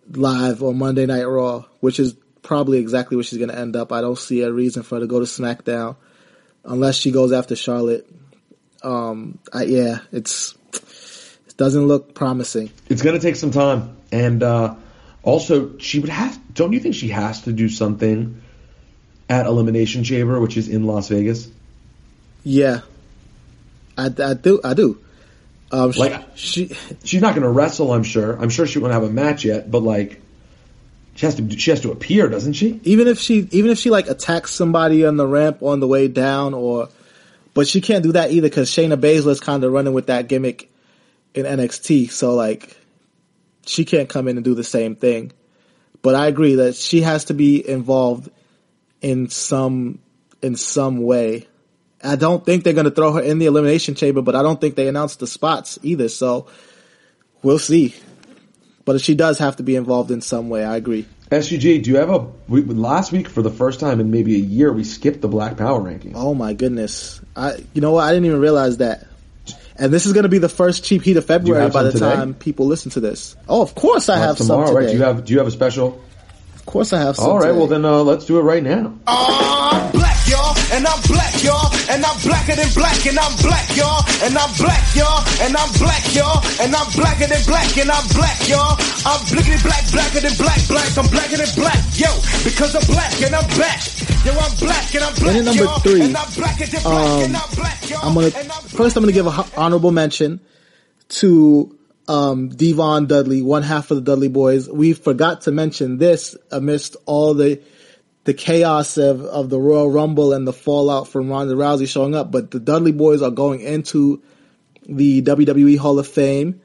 live on Monday Night Raw, which is probably exactly where she's going to end up. I don't see a reason for her to go to SmackDown unless she goes after Charlotte. Um, I, yeah, it's it doesn't look promising. It's going to take some time, and uh, also she would have. Don't you think she has to do something at Elimination Chamber, which is in Las Vegas? Yeah. I, I do, I do. Um, she, like, she, she's not going to wrestle. I'm sure. I'm sure she won't have a match yet, but like, she has to. She has to appear, doesn't she? Even if she, even if she like attacks somebody on the ramp on the way down, or, but she can't do that either because Shayna Baszler is kind of running with that gimmick in N X T. So like, she can't come in and do the same thing. But I agree that she has to be involved in some in some way. I don't think they're going to throw her in the Elimination Chamber, but I don't think they announced the spots either, so we'll see. But she does have to be involved in some way, I agree. S U G, do you have a... We, last week, for the first time in maybe a year, we skipped the Black Power ranking. Oh, my goodness. I, you know what? I didn't even realize that. And this is going to be the first Cheap Heat of February by the today? time people listen to this. Oh, of course I have, have some today. Right? Do you have, do you have a special... Of course I have some. All right, today. Well then uh, let's do it right now. Uh, I'm black, y'all, and I'm black, y'all, and I'm blacker than black, and I'm black, y'all, and I'm black, y'all, and I'm black, y'all, and I'm blacker than black, and I'm black, y'all. I'm blickety black, blacker than black, black, I'm blacker than black, yo, because I'm black and I'm black. Yo, I'm black and I'm black, and number y'all, three, and I'm blacker than black, um, and I'm black, y'all. I'm gonna, and I'm first I'm going to give an honorable mention to... Um, Devon Dudley, one half of the Dudley Boys. We forgot to mention this amidst all the the chaos of, of the Royal Rumble and the fallout from Ronda Rousey showing up, but the Dudley Boys are going into the W W E Hall of Fame.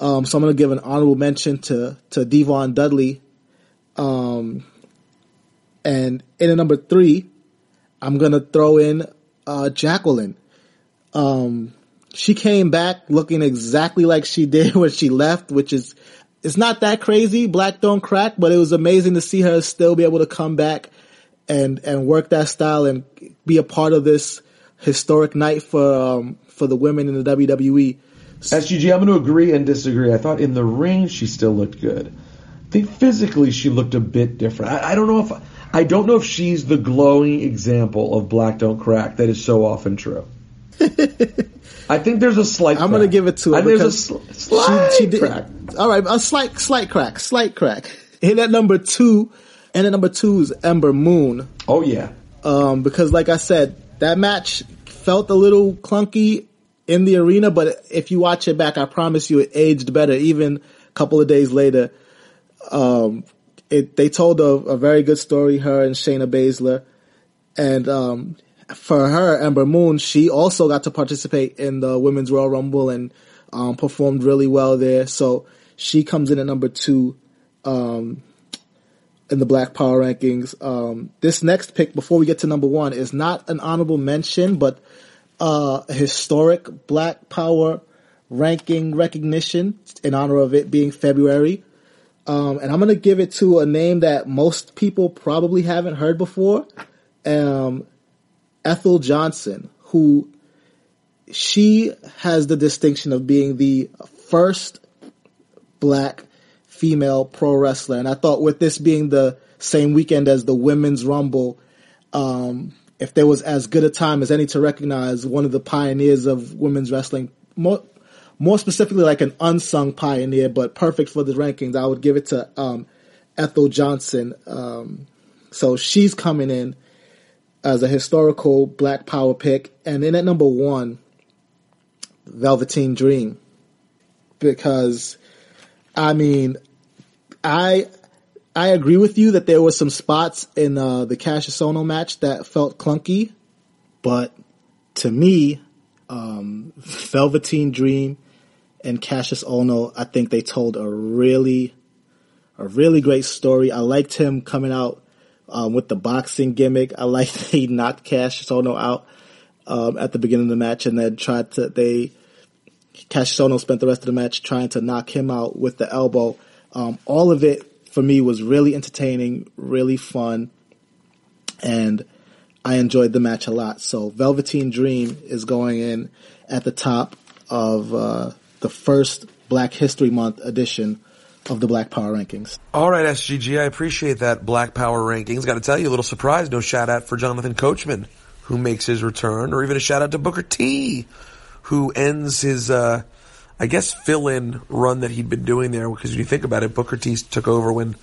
Um, so I'm going to give an honorable mention to, to Devon Dudley. Um, and in a number three, I'm going to throw in uh, Jacqueline. Um, She came back looking exactly like she did when she left, which is, it's not that crazy. Black don't crack, but it was amazing to see her still be able to come back and, and work that style and be a part of this historic night for, um, for the women in the W W E. S G G, I'm going to agree and disagree. I thought in the ring she still looked good. I think physically she looked a bit different. I, I don't know if, I don't know if she's the glowing example of black don't crack that is so often true. I think there's a slight I'm crack. gonna give it to her. I think there's a sl- slight she, she did, crack. All right, a slight, slight crack, slight crack. And at number two, and at number two is Ember Moon. Oh yeah, um, because like I said, that match felt a little clunky in the arena, but if you watch it back, I promise you, it aged better. Even a couple of days later, um, it, they told a, a very good story, her and Shayna Baszler. And um, for her, Ember Moon, she also got to participate in the Women's Royal Rumble and um, performed really well there. So she comes in at number two um, in the Black Power rankings. Um, this next pick, before we get to number one, is not an honorable mention, but uh, a historic Black Power ranking recognition in honor of it being February. Um, and I'm going to give it to a name that most people probably haven't heard before. Um, Ethel Johnson, who she has the distinction of being the first Black female pro wrestler. And I thought with this being the same weekend as the Women's Rumble, um, if there was as good a time as any to recognize one of the pioneers of women's wrestling, more, more specifically like an unsung pioneer, but perfect for the rankings, I would give it to um, Ethel Johnson. Um, so she's coming in as a historical Black Power pick. And then at number one, Velveteen Dream. Because, I mean, I I agree with you that there were some spots in uh, the Kassius Ohno match that felt clunky. But to me, um, Velveteen Dream and Kassius Ohno, I think they told a really, a really great story. I liked him coming out um, with the boxing gimmick. I liked that he knocked Kassius Ohno out um, at the beginning of the match and then tried to, they, Kassius Ohno spent the rest of the match trying to knock him out with the elbow. Um, all of it for me was really entertaining, really fun, and I enjoyed the match a lot. So Velveteen Dream is going in at the top of uh, the first Black History Month edition of the Black Power Rankings. All right, S G G, I appreciate that Black Power Rankings. Got to tell you, a little surprise, no shout-out for Jonathan Coachman, who makes his return, or even a shout-out to Booker T, who ends his, uh, I guess, fill-in run that he'd been doing there. Because if you think about it, Booker T took over when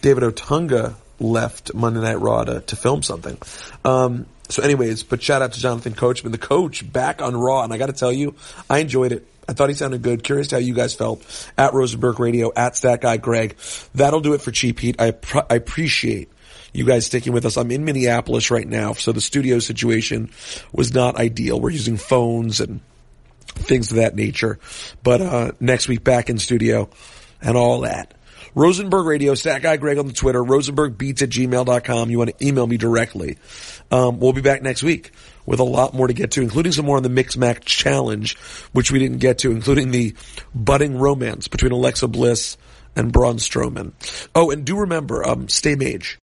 David Otunga left Monday Night Raw to, to film something. Um, so anyways, but shout-out to Jonathan Coachman, the coach, back on Raw. And I got to tell you, I enjoyed it. I thought he sounded good. Curious how you guys felt. At Rosenberg Radio, at Stat Guy Greg. That'll do it for Cheap Heat. I, pr- I appreciate you guys sticking with us. I'm in Minneapolis right now, so the studio situation was not ideal. We're using phones and things of that nature. But uh next week back in studio and all that. Rosenberg Radio, Stat Guy Greg on the Twitter, rosenberg beats at gmail dot com. You want to email me directly. Um we'll be back next week with a lot more to get to, including some more on the Mix Mac Challenge, which we didn't get to, including the budding romance between Alexa Bliss and Braun Strowman. Oh, and do remember, um stay mage.